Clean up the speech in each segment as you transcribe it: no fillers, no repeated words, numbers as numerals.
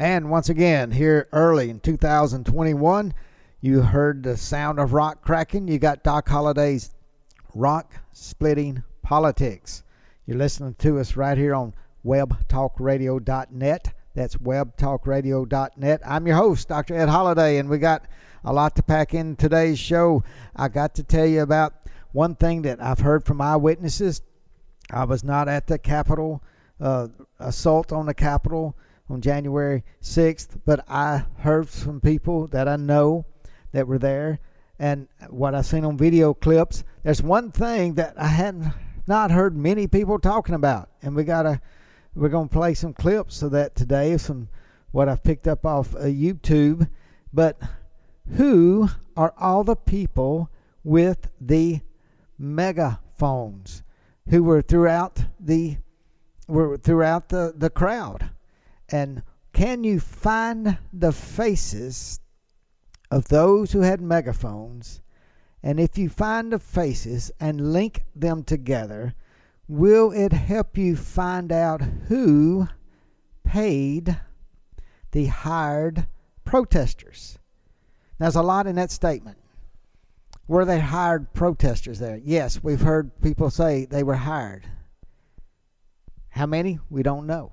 And once again, here early in 2021, you heard the sound of rock cracking. You got Doc Holliday's Rock Splitting Politics. You're listening to us right here on webtalkradio.net. That's webtalkradio.net. I'm your host, Dr. Ed Holliday, and we got a lot to pack in today's show. I got to tell you about one thing that I've heard from eyewitnesses. I was not at the Capitol assault on the Capitol on January 6th, but I heard from people that I know that were there, and what I've seen on video clips, there's one thing that I hadn't not heard many people talking about, and we're going to play some clips of that today, some what I've picked up off YouTube. But who are all the people with the megaphones who were throughout the crowd? And can you find the faces of those who had megaphones? And if you find the faces and link them together, will it help you find out who paid the hired protesters? Now, there's a lot in that statement. Were they hired protesters there? Yes, we've heard people say they were hired. How many? We don't know.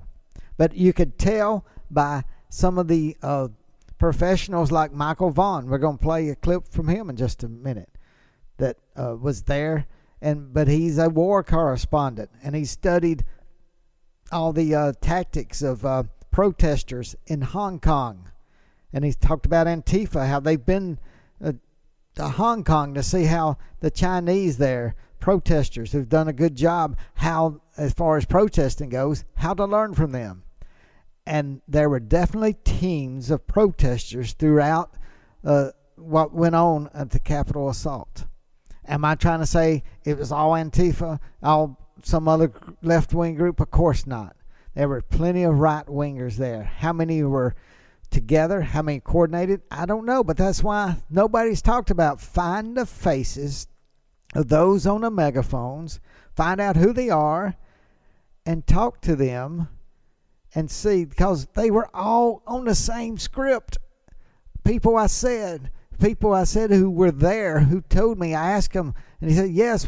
But you could tell by some of the professionals like Michael Vaughn. We're going to play a clip from him in just a minute that was there. But he's a war correspondent, and he studied all the tactics of protesters in Hong Kong. And he's talked about Antifa, how they've been to Hong Kong to see how the Chinese there, protesters who've done a good job, how, as far as protesting goes, how to learn from them. And there were definitely teams of protesters throughout what went on at the Capitol assault. Am I trying to say it was all Antifa, all some other left-wing group? Of course not. There were plenty of right-wingers there. How many were together? How many coordinated? I don't know, but that's why nobody's talked about. Find the faces of those on the megaphones, find out who they are, and talk to them and see, because they were all on the same script. People I said who were there, who told me, I asked him, and he said, yes,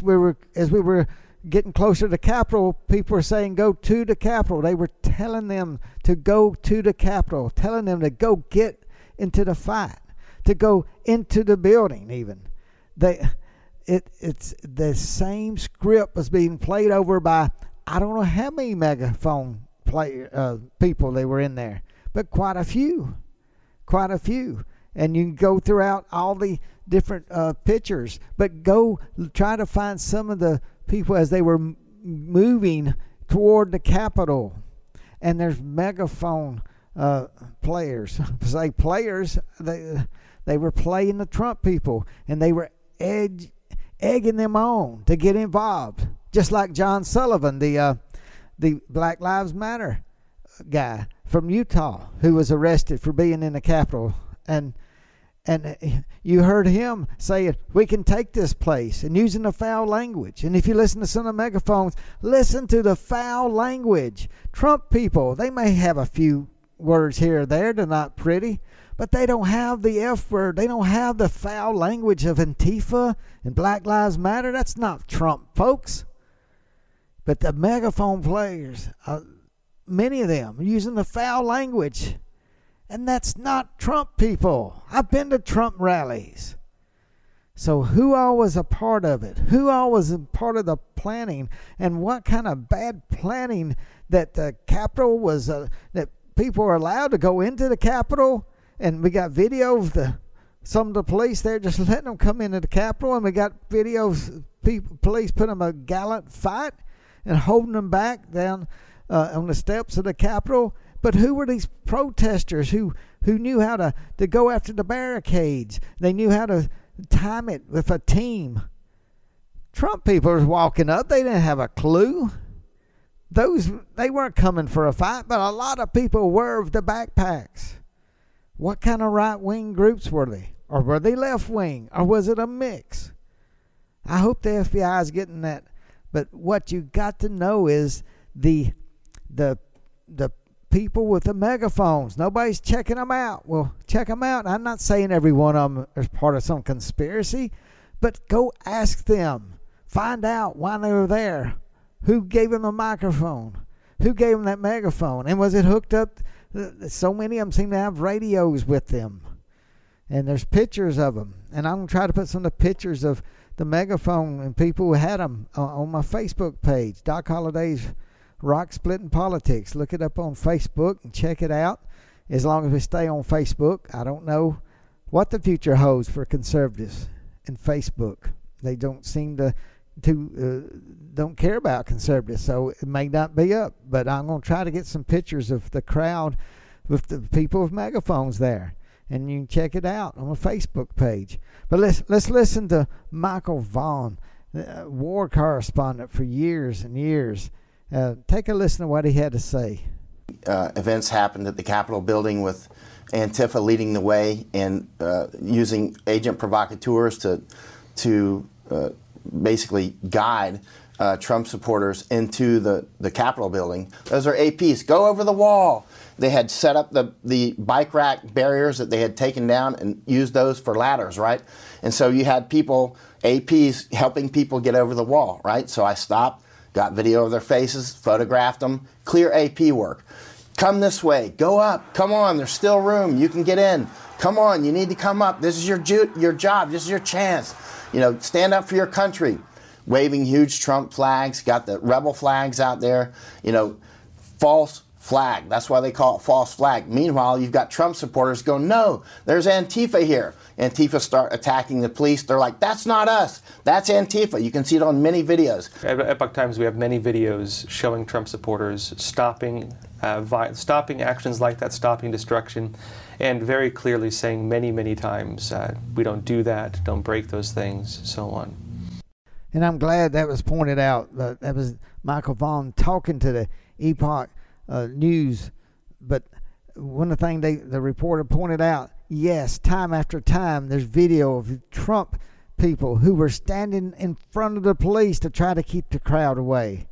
as we were getting closer to the Capitol, people were saying, go to the Capitol. They were telling them to go to the Capitol, telling them to go get into the fight, to go into the building even. It's the same script was being played over by, I don't know how many megaphone people they were in there, but quite a few. And you can go throughout all the different pictures, but go try to find some of the people as they were moving toward the Capitol. And there's megaphone players. Say players, they were playing the Trump people, and they were egging them on to get involved, just like John Sullivan, the Black Lives Matter guy from Utah, who was arrested for being in the Capitol, and you heard him saying, we can take this place, and using the foul language. And if you listen to some of the megaphones, listen to the foul language. Trump people, they may have a few words here or there, they're not pretty, but they don't have the F word. They don't have the foul language of Antifa and Black Lives Matter. That's not Trump, folks. But the megaphone players, many of them, are using the foul language. And that's not Trump people. I've been to Trump rallies. So who all was a part of it? Who all was a part of the planning? And what kind of bad planning that the Capitol was, that people are allowed to go into the Capitol? And we got video of some of the police there just letting them come into the Capitol. And we got video of police putting them a gallant fight and holding them back down on the steps of the Capitol. But who were these protesters who knew how to go after the barricades? They knew how to time it with a team. Trump people was walking up. They didn't have a clue. They weren't coming for a fight, but a lot of people were with the backpacks. What kind of right-wing groups were they? Or were they left-wing? Or was it a mix? I hope the FBI is getting that. But what you got to know is the people with the megaphones. Nobody's checking them out. Well, check them out. I'm not saying every one of them is part of some conspiracy, but go ask them. Find out why they were there. Who gave them the microphone? Who gave them that megaphone? And was it hooked up? So many of them seem to have radios with them. And there's pictures of them. And I'm going to try to put some of the pictures of the megaphone and people who had them on my Facebook page, Doc Holliday's Rock Splitting Politics. Look it up on Facebook and check it out. As long as we stay on Facebook, I don't know what the future holds for conservatives and Facebook. They don't seem to don't care about conservatives, so it may not be up. But I'm going to try to get some pictures of the crowd with the people with megaphones there, and you can check it out on a Facebook page. But let's listen to Michael Vaughn, war correspondent for years and years. Take a listen to what he had to say. Events happened at the Capitol building with Antifa leading the way and using agent provocateurs to basically guide Trump supporters into the Capitol building. Those are APs. Go over the wall. They had set up the bike rack barriers that they had taken down and used those for ladders, right? And so you had people, APs, helping people get over the wall, right? So I stopped, got video of their faces, photographed them, clear AP work. Come this way. Go up. Come on. There's still room. You can get in. Come on. You need to come up. This is your job. This is your chance. You know, stand up for your country. Waving huge Trump flags, got the rebel flags out there. You know, false flag. That's why they call it false flag. Meanwhile, you've got Trump supporters going, no, there's Antifa here. Antifa start attacking the police. They're like, that's not us. That's Antifa. You can see it on many videos. At Epoch Times, we have many videos showing Trump supporters stopping actions like that, stopping destruction, and very clearly saying many, many times, we don't do that, don't break those things, so on. And I'm glad that was pointed out. That was Michael Vaughn talking to the Epoch News. But one of the things the reporter pointed out, yes, time after time, there's video of Trump people who were standing in front of the police to try to keep the crowd away.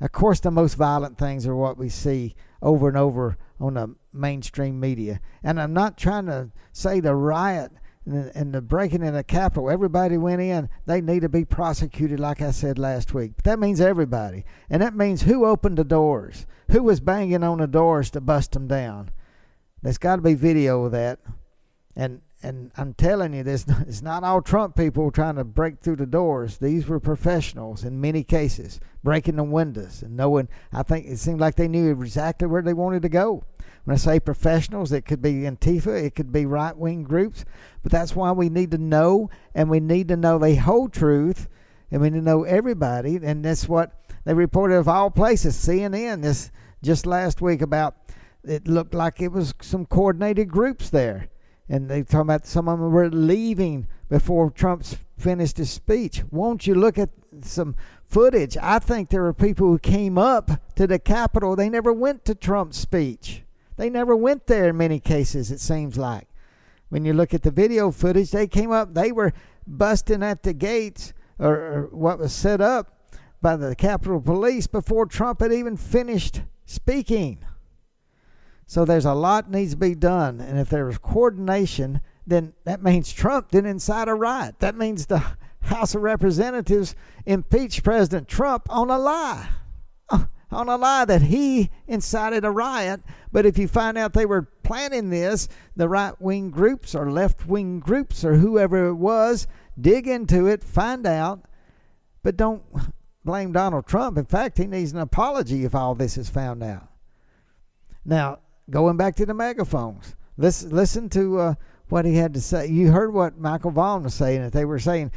Of course, the most violent things are what we see over and over on the mainstream media. And I'm not trying to say the riot and the breaking in the Capitol, everybody went in, they need to be prosecuted, like I said last week. But that means everybody. And that means who opened the doors, who was banging on the doors to bust them down. There's got to be video of that. And I'm telling you, it's not all Trump people trying to break through the doors. These were professionals in many cases, breaking the windows and knowing. I think it seemed like they knew exactly where they wanted to go. When I say professionals, it could be Antifa, it could be right-wing groups. But that's why we need to know, and we need to know the whole truth, and we need to know everybody. And that's what they reported of all places. CNN this just last week about it looked like it was some coordinated groups there. And they talking about some of them were leaving before Trump finished his speech. Won't you look at some footage? I think there were people who came up to the Capitol. They never went to Trump's speech. They never went there in many cases, it seems like. When you look at the video footage, they came up. They were busting at the gates or what was set up by the Capitol Police before Trump had even finished speaking. So there's a lot needs to be done. And if there was coordination, then that means Trump didn't incite a riot. That means the House of Representatives impeached President Trump on a lie. on a lie that he incited a riot. But if you find out they were planning this, the right-wing groups or left-wing groups or whoever it was, dig into it, find out, but don't blame Donald Trump. In fact, he needs an apology if all this is found out. Now, going back to the megaphones, listen to what he had to say. You heard what Michael Vaughn was saying, that they were saying,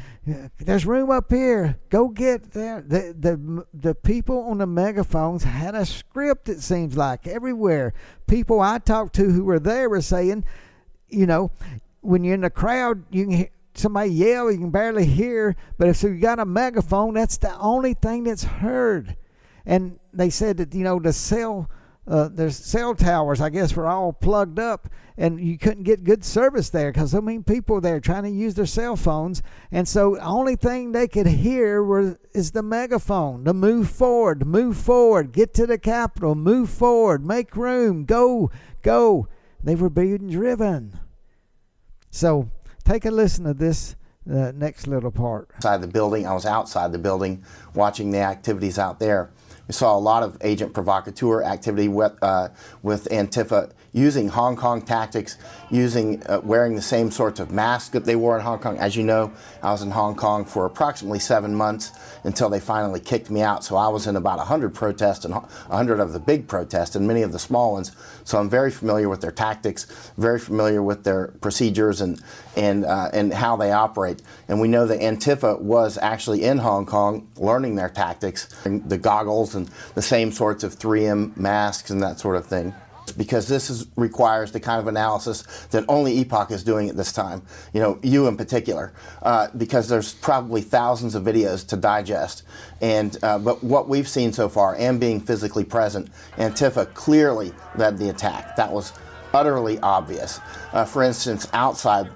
there's room up here. Go get there. The people on the megaphones had a script, it seems like, everywhere. People I talked to who were there were saying, you know, when you're in the crowd, you can hear somebody yell, you can barely hear. But if you got a megaphone, that's the only thing that's heard. And they said that, you know, the cell there's cell towers, I guess, were all plugged up, and you couldn't get good service there because so many people there trying to use their cell phones. And so the only thing they could hear is the megaphone, to move forward, get to the Capitol, move forward, make room, go, go. They were being driven. So take a listen to this next little part. Inside the building, I was outside the building watching the activities out there. We saw a lot of agent provocateur activity with Antifa using Hong Kong tactics, wearing the same sorts of masks that they wore in Hong Kong. As you know, I was in Hong Kong for approximately 7 months until they finally kicked me out. So I was in about 100 protests, and 100 of the big protests and many of the small ones. So I'm very familiar with their tactics, very familiar with their procedures and how they operate. And we know that Antifa was actually in Hong Kong learning their tactics, and the goggles and the same sorts of 3M masks and that sort of thing, because this requires the kind of analysis that only Epoch is doing at this time, you know, you in particular, because there's probably thousands of videos to digest. And but what we've seen so far, and being physically present, Antifa clearly led the attack. That was utterly obvious. For instance, outside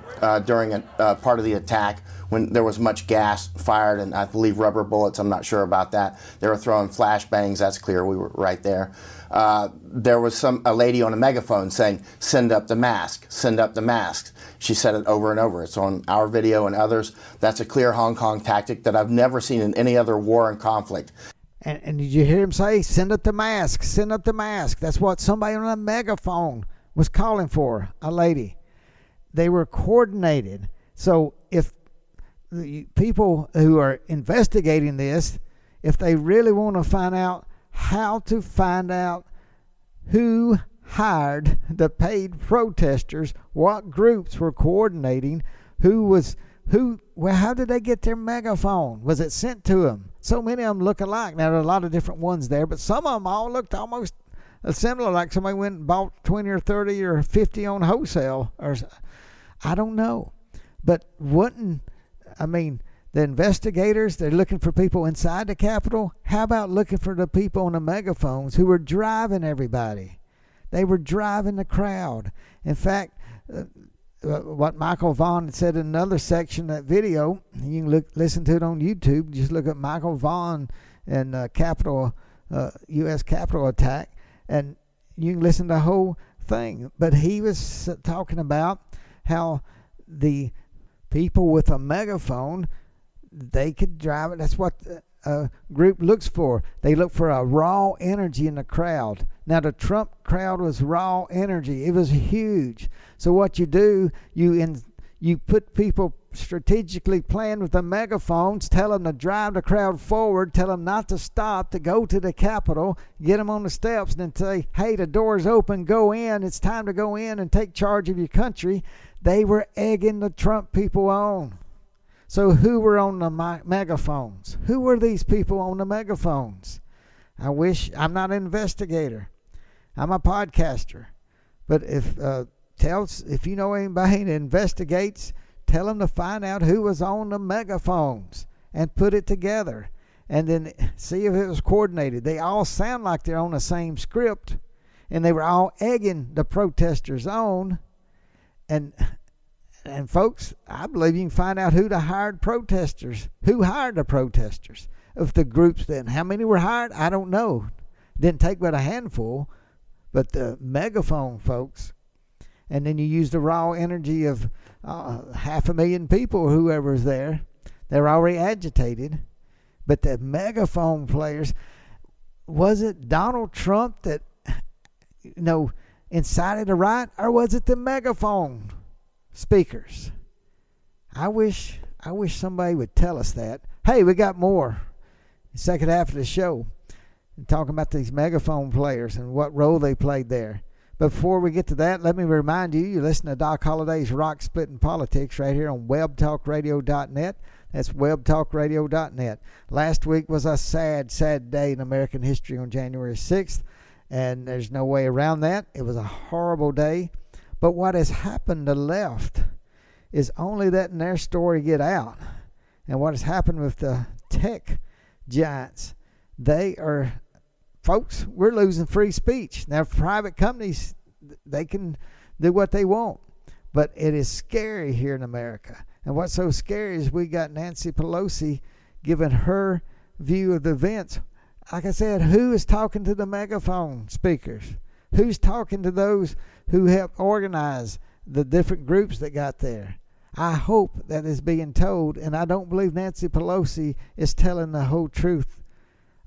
during a part of the attack, when there was much gas fired, and I believe rubber bullets, I'm not sure about that. They were throwing flashbangs, that's clear, we were right there. There was a lady on a megaphone saying, send up the mask, send up the mask. She said it over and over. It's on our video and others. That's a clear Hong Kong tactic that I've never seen in any other war and conflict. And did you hear him say, send up the mask, send up the mask? That's what somebody on a megaphone was calling for, a lady. They were coordinated. So if the people who are investigating this, if they really want to find out how to find out who hired the paid protesters, what groups were coordinating, well, how did they get their megaphone? Was it sent to them? So many of them look alike. Now, there are a lot of different ones there, but some of them all looked almost similar, like somebody went and bought 20 or 30 or 50 on wholesale, or I don't know. But the investigators, they're looking for people inside the Capitol. How about looking for the people on the megaphones who were driving everybody? They were driving the crowd. In fact, what Michael Vaughn said in another section of that video, you can listen to it on YouTube. Just look at Michael Vaughn and U.S. Capitol attack, and you can listen to the whole thing. But he was talking about how the people with a megaphone, they could drive it. That's what a group looks for. They look for a raw energy in the crowd. Now, the Trump crowd was raw energy. It was huge. So what you do, you put people strategically planned with the megaphones, tell them to drive the crowd forward, tell them not to stop, to go to the Capitol, get them on the steps, and then say, hey, the door's open, go in, it's time to go in and take charge of your country. They were egging the Trump people on. So who were on the megaphones? Who were these people on the megaphones? I'm not an investigator. I'm a podcaster. But if you know anybody that investigates, tell them to find out who was on the megaphones and put it together. And then see if it was coordinated. They all sound like they're on the same script. And they were all egging the protesters on. And folks, I believe you can find out who hired the protesters of the groups then. How many were hired? I don't know. Didn't take but a handful, but the megaphone folks. And then you use the raw energy of 500,000 people or whoever's there. They're already agitated. But the megaphone players, was it Donald Trump that, incited a riot, or was it the megaphone speakers? I wish somebody would tell us that. Hey, we got more the second half of the show, talking about these megaphone players and what role they played there. But before we get to that, let me remind you, you listen to Doc Holliday's Rock Splitting Politics right here on webtalkradio.net. That's webtalkradio.net. Last week was a sad, sad day in American history on January 6th, and there's no way around that. It was a horrible day. But what has happened to left is only letting their story get out. And what has happened with the tech giants, they are... Folks, we're losing free speech. Now, private companies, they can do what they want. But it is scary here in America. And what's so scary is we got Nancy Pelosi giving her view of the events. Like I said, who is talking to the megaphone speakers? Who's talking to those who helped organize the different groups that got there? I hope that is being told. And I don't believe Nancy Pelosi is telling the whole truth.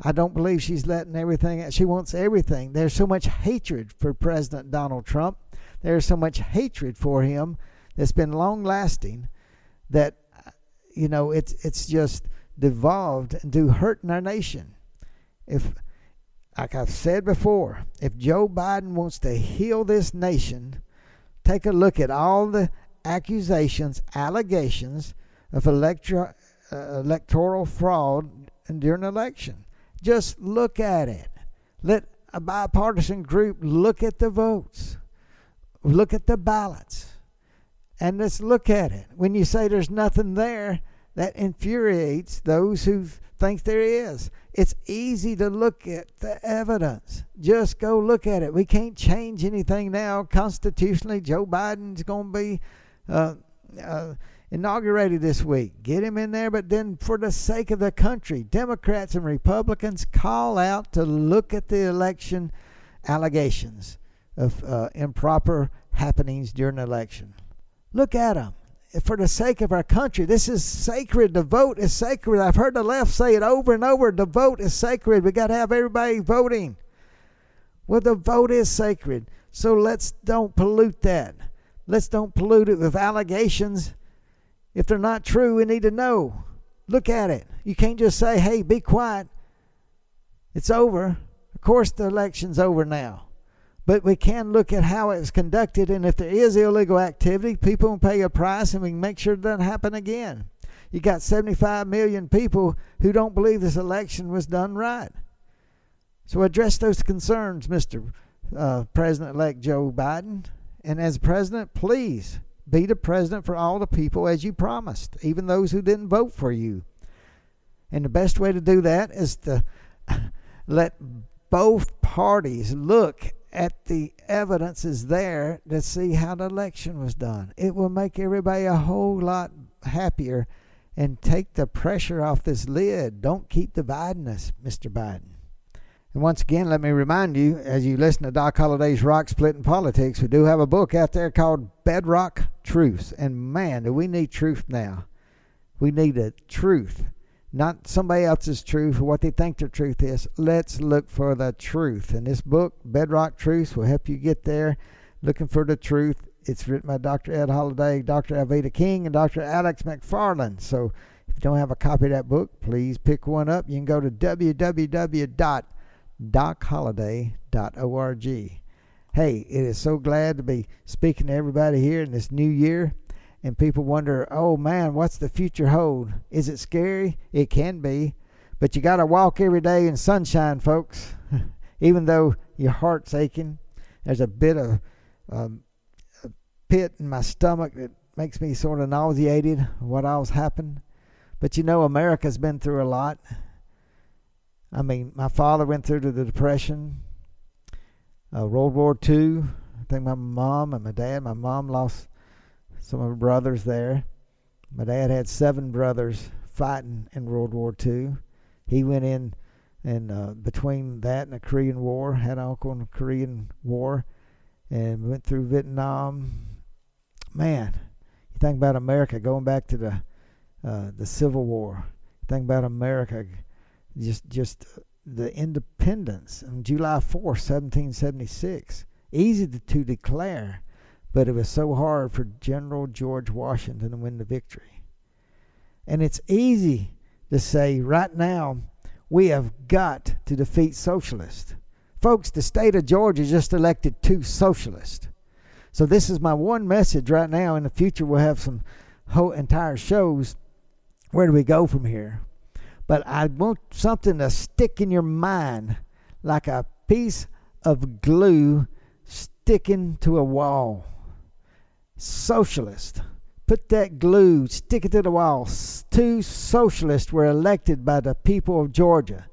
I don't believe she's letting everything out. She wants everything. There's so much hatred for President Donald Trump. There's so much hatred for him that's been long-lasting that, it's just devolved into hurting our nation. If, like I've said before, if Joe Biden wants to heal this nation, take a look at all the allegations of electoral fraud during an election. Just look at it. Let a bipartisan group look at the votes. Look at the ballots. And let's look at it. When you say there's nothing there, that infuriates those who think there is. It's easy to look at the evidence. Just go look at it. We can't change anything now. Constitutionally, Joe Biden's going to be inaugurated this week. Get him in there, but then for the sake of the country, Democrats and Republicans call out to look at the election allegations of improper happenings during the election. Look at them. For the sake of our country, this is sacred. The vote is sacred. I've heard the left say it over and over. The vote is sacred. We got to have everybody voting. Well, the vote is sacred, so let's don't pollute that. Let's don't pollute it with allegations. If they're not true, we need to know. Look at it. You can't just say, hey, be quiet. It's over. Of course the election's over now. But we can look at how it was conducted, and if there is illegal activity, people will pay a price, and we can make sure it doesn't happen again. You got 75 million people who don't believe this election was done right. So address those concerns, Mr. President-elect Joe Biden. And as president, please be the president for all the people as you promised, even those who didn't vote for you. And the best way to do that is to let both parties look at the evidence is there to see how the election was done. It will make everybody a whole lot happier and take the pressure off this lid. Don't keep dividing us, Mr. Biden. And once again, let me remind you, as you listen to Doc Holliday's Rock Splitting Politics, we do have a book out there called Bedrock Truths. And man, do we need truth now. We need a truth, not somebody else's truth or what they think their truth is. Let's look for the truth. And this book, Bedrock Truths, will help you get there, looking for the truth. It's written by Dr. Ed Holliday, Dr. Alveda King, and Dr. Alex McFarland. So if you don't have a copy of that book, please pick one up. You can go to www.docholliday.org. Hey, it is so glad to be speaking to everybody here in this new year. And people wonder, oh man, what's the future hold? Is it scary? It can be. But you got to walk every day in sunshine, folks. Even though your heart's aching, there's a bit of a pit in my stomach that makes me sort of nauseated what all's happened. But America's been through a lot. I mean, my father went through to the Depression, World War II. I think my mom and my dad, my mom lost some of her brothers there. My dad had 7 brothers fighting in World War II. He went in and between that and the Korean War, had an uncle in the Korean War, and went through Vietnam. Man, you think about America going back to the Civil War. You think about America. Just the independence on July 4th, 1776. Easy to declare, but it was so hard for General George Washington to win the victory. And it's easy to say right now, we have got to defeat socialists. Folks, the state of Georgia just elected 2 socialists. So this is my one message right now. In the future, we'll have some whole entire shows. Where do we go from here? But I want something to stick in your mind like a piece of glue sticking to a wall. Socialist. Put that glue, stick it to the wall. 2 socialists were elected by the people of Georgia.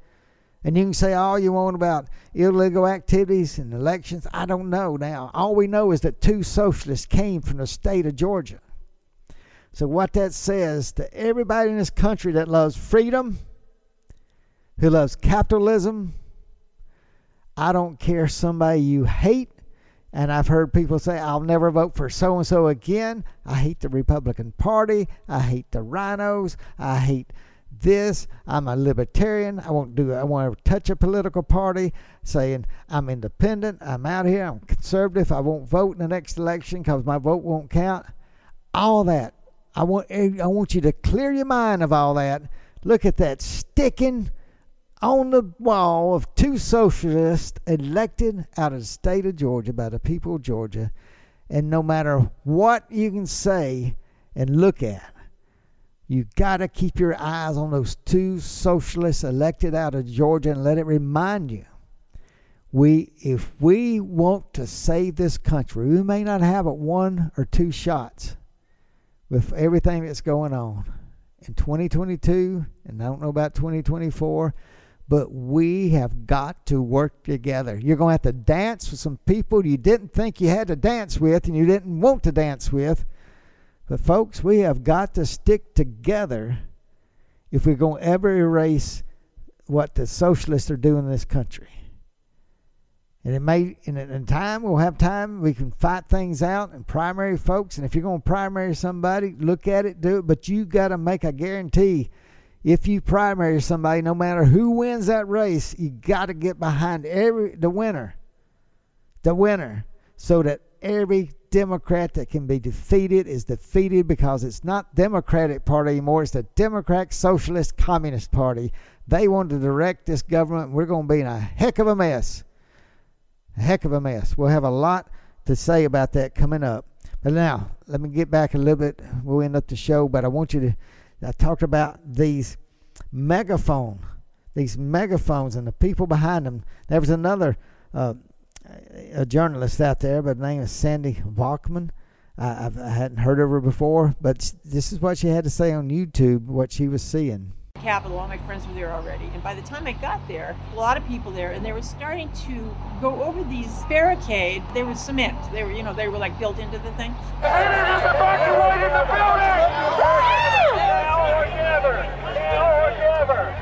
And you can say all you want about illegal activities and elections. I don't know now. All we know is that 2 socialists came from the state of Georgia. So what that says to everybody in this country that loves freedom, who loves capitalism, I don't care somebody you hate. And I've heard people say, I'll never vote for so-and-so again. I hate the Republican Party. I hate the rhinos. I hate this. I'm a libertarian. I won't ever touch a political party, saying I'm independent. I'm out here. I'm conservative. I won't vote in the next election because my vote won't count. All that. I want you to clear your mind of all that. Look at that sticking on the wall of 2 socialists elected out of the state of Georgia by the people of Georgia. And no matter what you can say and look at, you got to keep your eyes on those 2 socialists elected out of Georgia and let it remind you. If we want to save this country, we may not have it 1 or 2 shots with everything that's going on in 2022, and I don't know about 2024, but we have got to work together. You're going to have to dance with some people you didn't think you had to dance with and you didn't want to dance with. But folks, we have got to stick together if we're going to ever erase what the socialists are doing in this country. And it may, in time, we'll have time, we can fight things out and primary folks. And if you're going to primary somebody, look at it, do it. But you got to make a guarantee. If you primary somebody, no matter who wins that race, you got to get behind the winner, so that every Democrat that can be defeated is defeated, because it's not Democratic Party anymore. It's the Democrat Socialist Communist Party. They want to direct this government. We're going to be in a heck of a mess. We'll have a lot to say about that coming up. But now, let me get back a little bit. We'll end up the show, but I talked about these megaphones and the people behind them. There was another a journalist out there by the name of Sandy Bachman. I hadn't heard of her before, but this is what she had to say on YouTube, what she was seeing. Capitol, all my friends were there already, and by the time I got there, a lot of people there, and they were starting to go over these barricades. They were cement. They were like built into the thing. Senators evacuating the building! Now or never!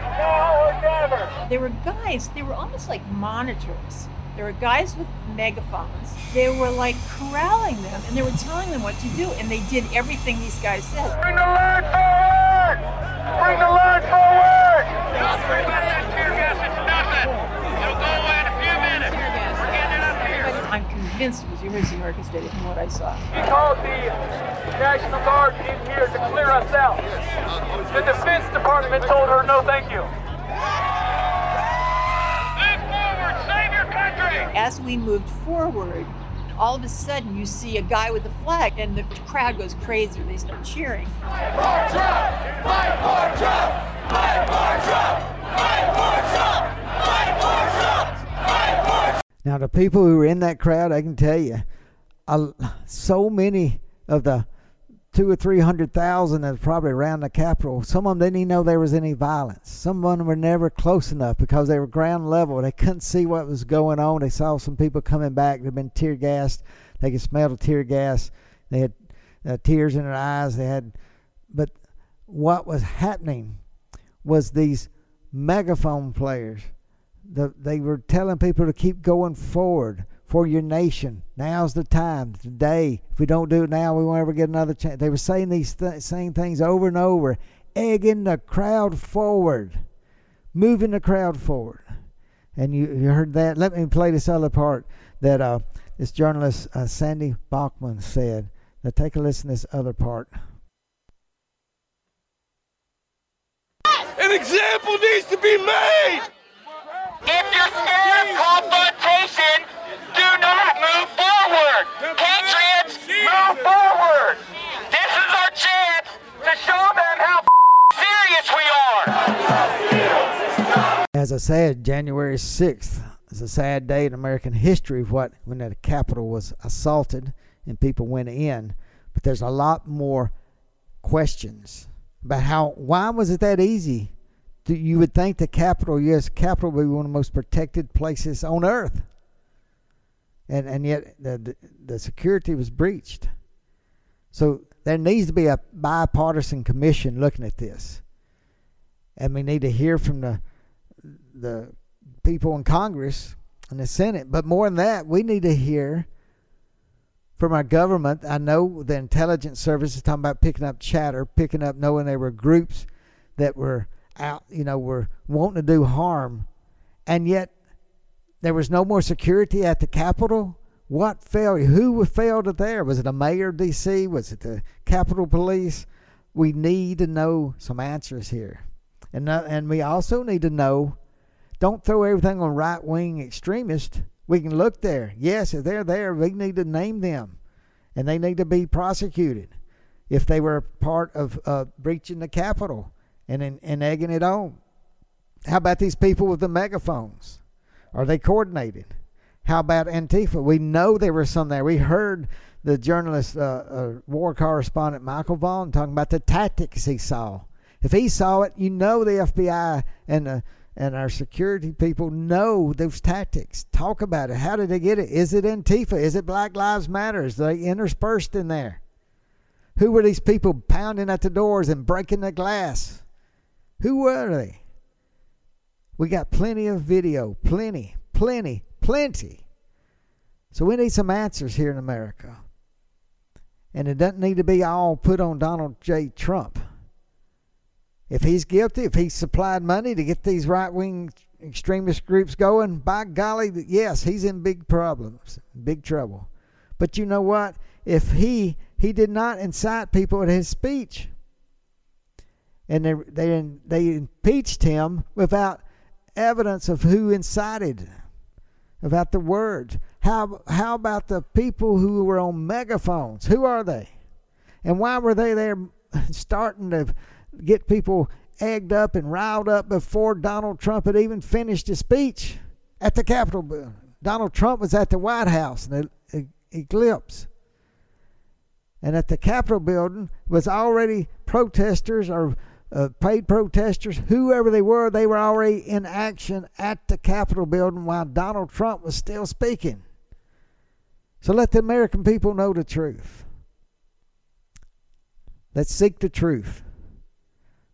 There were guys. They were almost like monitors. There were guys with megaphones. They were like corralling them, and they were telling them what to do, and they did everything these guys said. Bring the line forward! Bring the line forward! Don't worry about that tear gas, it's nothing. It'll go away in a few minutes. We're getting it up here. I'm convinced it was rehearsing orchestrated from what I saw. He called the National Guard in here to clear us out. The Defense Department told her no thank you. As we moved forward, all of a sudden you see a guy with a flag and the crowd goes crazy. They start cheering. Fight for Trump! Fight for Trump! Fight for Trump! Fight for Trump! Fight for Trump! Fight for Trump! Now the people who were in that crowd, I can tell you, so many of the 200,000 or 300,000 that's probably around the Capitol, some of them didn't even know there was any violence. Some of them were never close enough because they were ground level. They couldn't see what was going on. They saw some people coming back. They'd been tear gassed. They could smell the tear gas. They had tears in their eyes. But what was happening was these megaphone players. They were telling people to keep going forward. For your nation, now's the time, today. If we don't do it now, we won't ever get another chance. They were saying these same things over and over, egging the crowd forward. moving the crowd forward. And you heard that. Let me play this other part that this journalist Sandy Bachman said. Now take a listen to this other part. An example needs to be made. If you're scared of confrontation, do not move forward. Patriots, move forward. This is our chance to show them how serious we are. As I said, January 6th is a sad day in American history when the Capitol was assaulted and people went in. But there's a lot more questions about why was it that easy? You would think the Capitol, U.S. Capitol, would be one of the most protected places on earth. And yet the security was breached. So there needs to be a bipartisan commission looking at this. And we need to hear from the people in Congress and the Senate. But more than that, we need to hear from our government. I know the intelligence service is talking about picking up chatter, picking up knowing there were groups that were out, were wanting to do harm. And yet there was no more security at the Capitol. What failure? Who failed it there? Was it the mayor of D.C.? Was it the Capitol Police? We need to know some answers here. And we also need to know, don't throw everything on right-wing extremists. We can look there. Yes, if they're there, we need to name them. And they need to be prosecuted if they were part of breaching the Capitol and egging it on. How about these people with the megaphones? Are they coordinated? How about Antifa? We know there were some there. We heard the journalist, war correspondent Michael Vaughn talking about the tactics he saw. If he saw it, the FBI and our security people know those tactics. Talk about it. How did they get it? Is it Antifa? Is it Black Lives Matter? Is they interspersed in there? Who were these people pounding at the doors and breaking the glass? Who were they? We got plenty of video, plenty. So we need some answers here in America. And it doesn't need to be all put on Donald J. Trump. If he's guilty, if he supplied money to get these right-wing extremist groups going, by golly, yes, he's in big problems, big trouble. But you know what? If he did not incite people at his speech, and they impeached him without evidence of who incited, about the words. How about the people who were on megaphones? Who are they? And why were they there starting to get people egged up and riled up before Donald Trump had even finished his speech at the Capitol building? Donald Trump was at the White House in the eclipse. And at the Capitol building was already protesters or paid protesters, whoever they were already in action at the Capitol building while Donald Trump was still speaking. So let the American people know the truth. Let's seek the truth.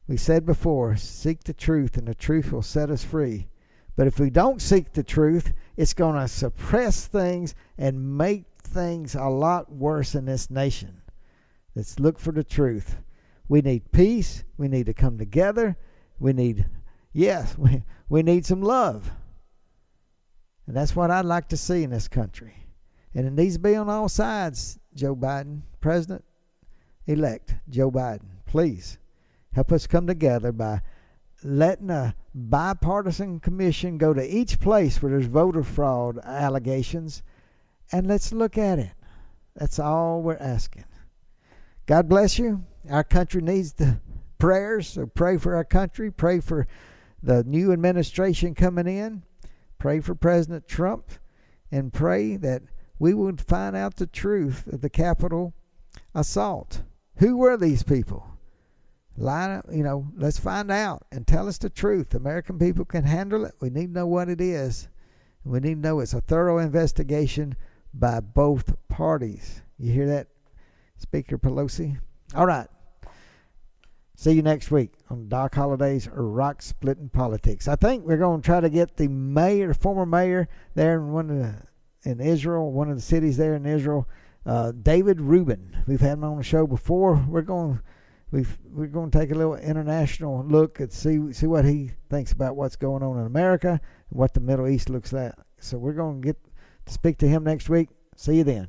We said before, seek the truth and the truth will set us free. But if we don't seek the truth, it's going to suppress things and make things a lot worse in this nation. Let's look for the truth. We need peace. We need to come together. We need, we need some love. And that's what I'd like to see in this country. And it needs to be on all sides, Joe Biden, President-elect Joe Biden. Please help us come together by letting a bipartisan commission go to each place where there's voter fraud allegations, and let's look at it. That's all we're asking. God bless you. Our country needs the prayers, so pray for our country. Pray for the new administration coming in. Pray for President Trump. And pray that we would find out the truth of the Capitol assault. Who were these people? Let's find out and tell us the truth. The American people can handle it. We need to know what it is. We need to know it's a thorough investigation by both parties. You hear that, Speaker Pelosi? All right. See you next week on Doc Holliday's Rock Splitting Politics. I think we're going to try to get the mayor, former mayor there one of the cities there in Israel, David Rubin. We've had him on the show before. We're going to We're going to take a little international look and see what he thinks about what's going on in America and what the Middle East looks like. So we're going to get to speak to him next week. See you then.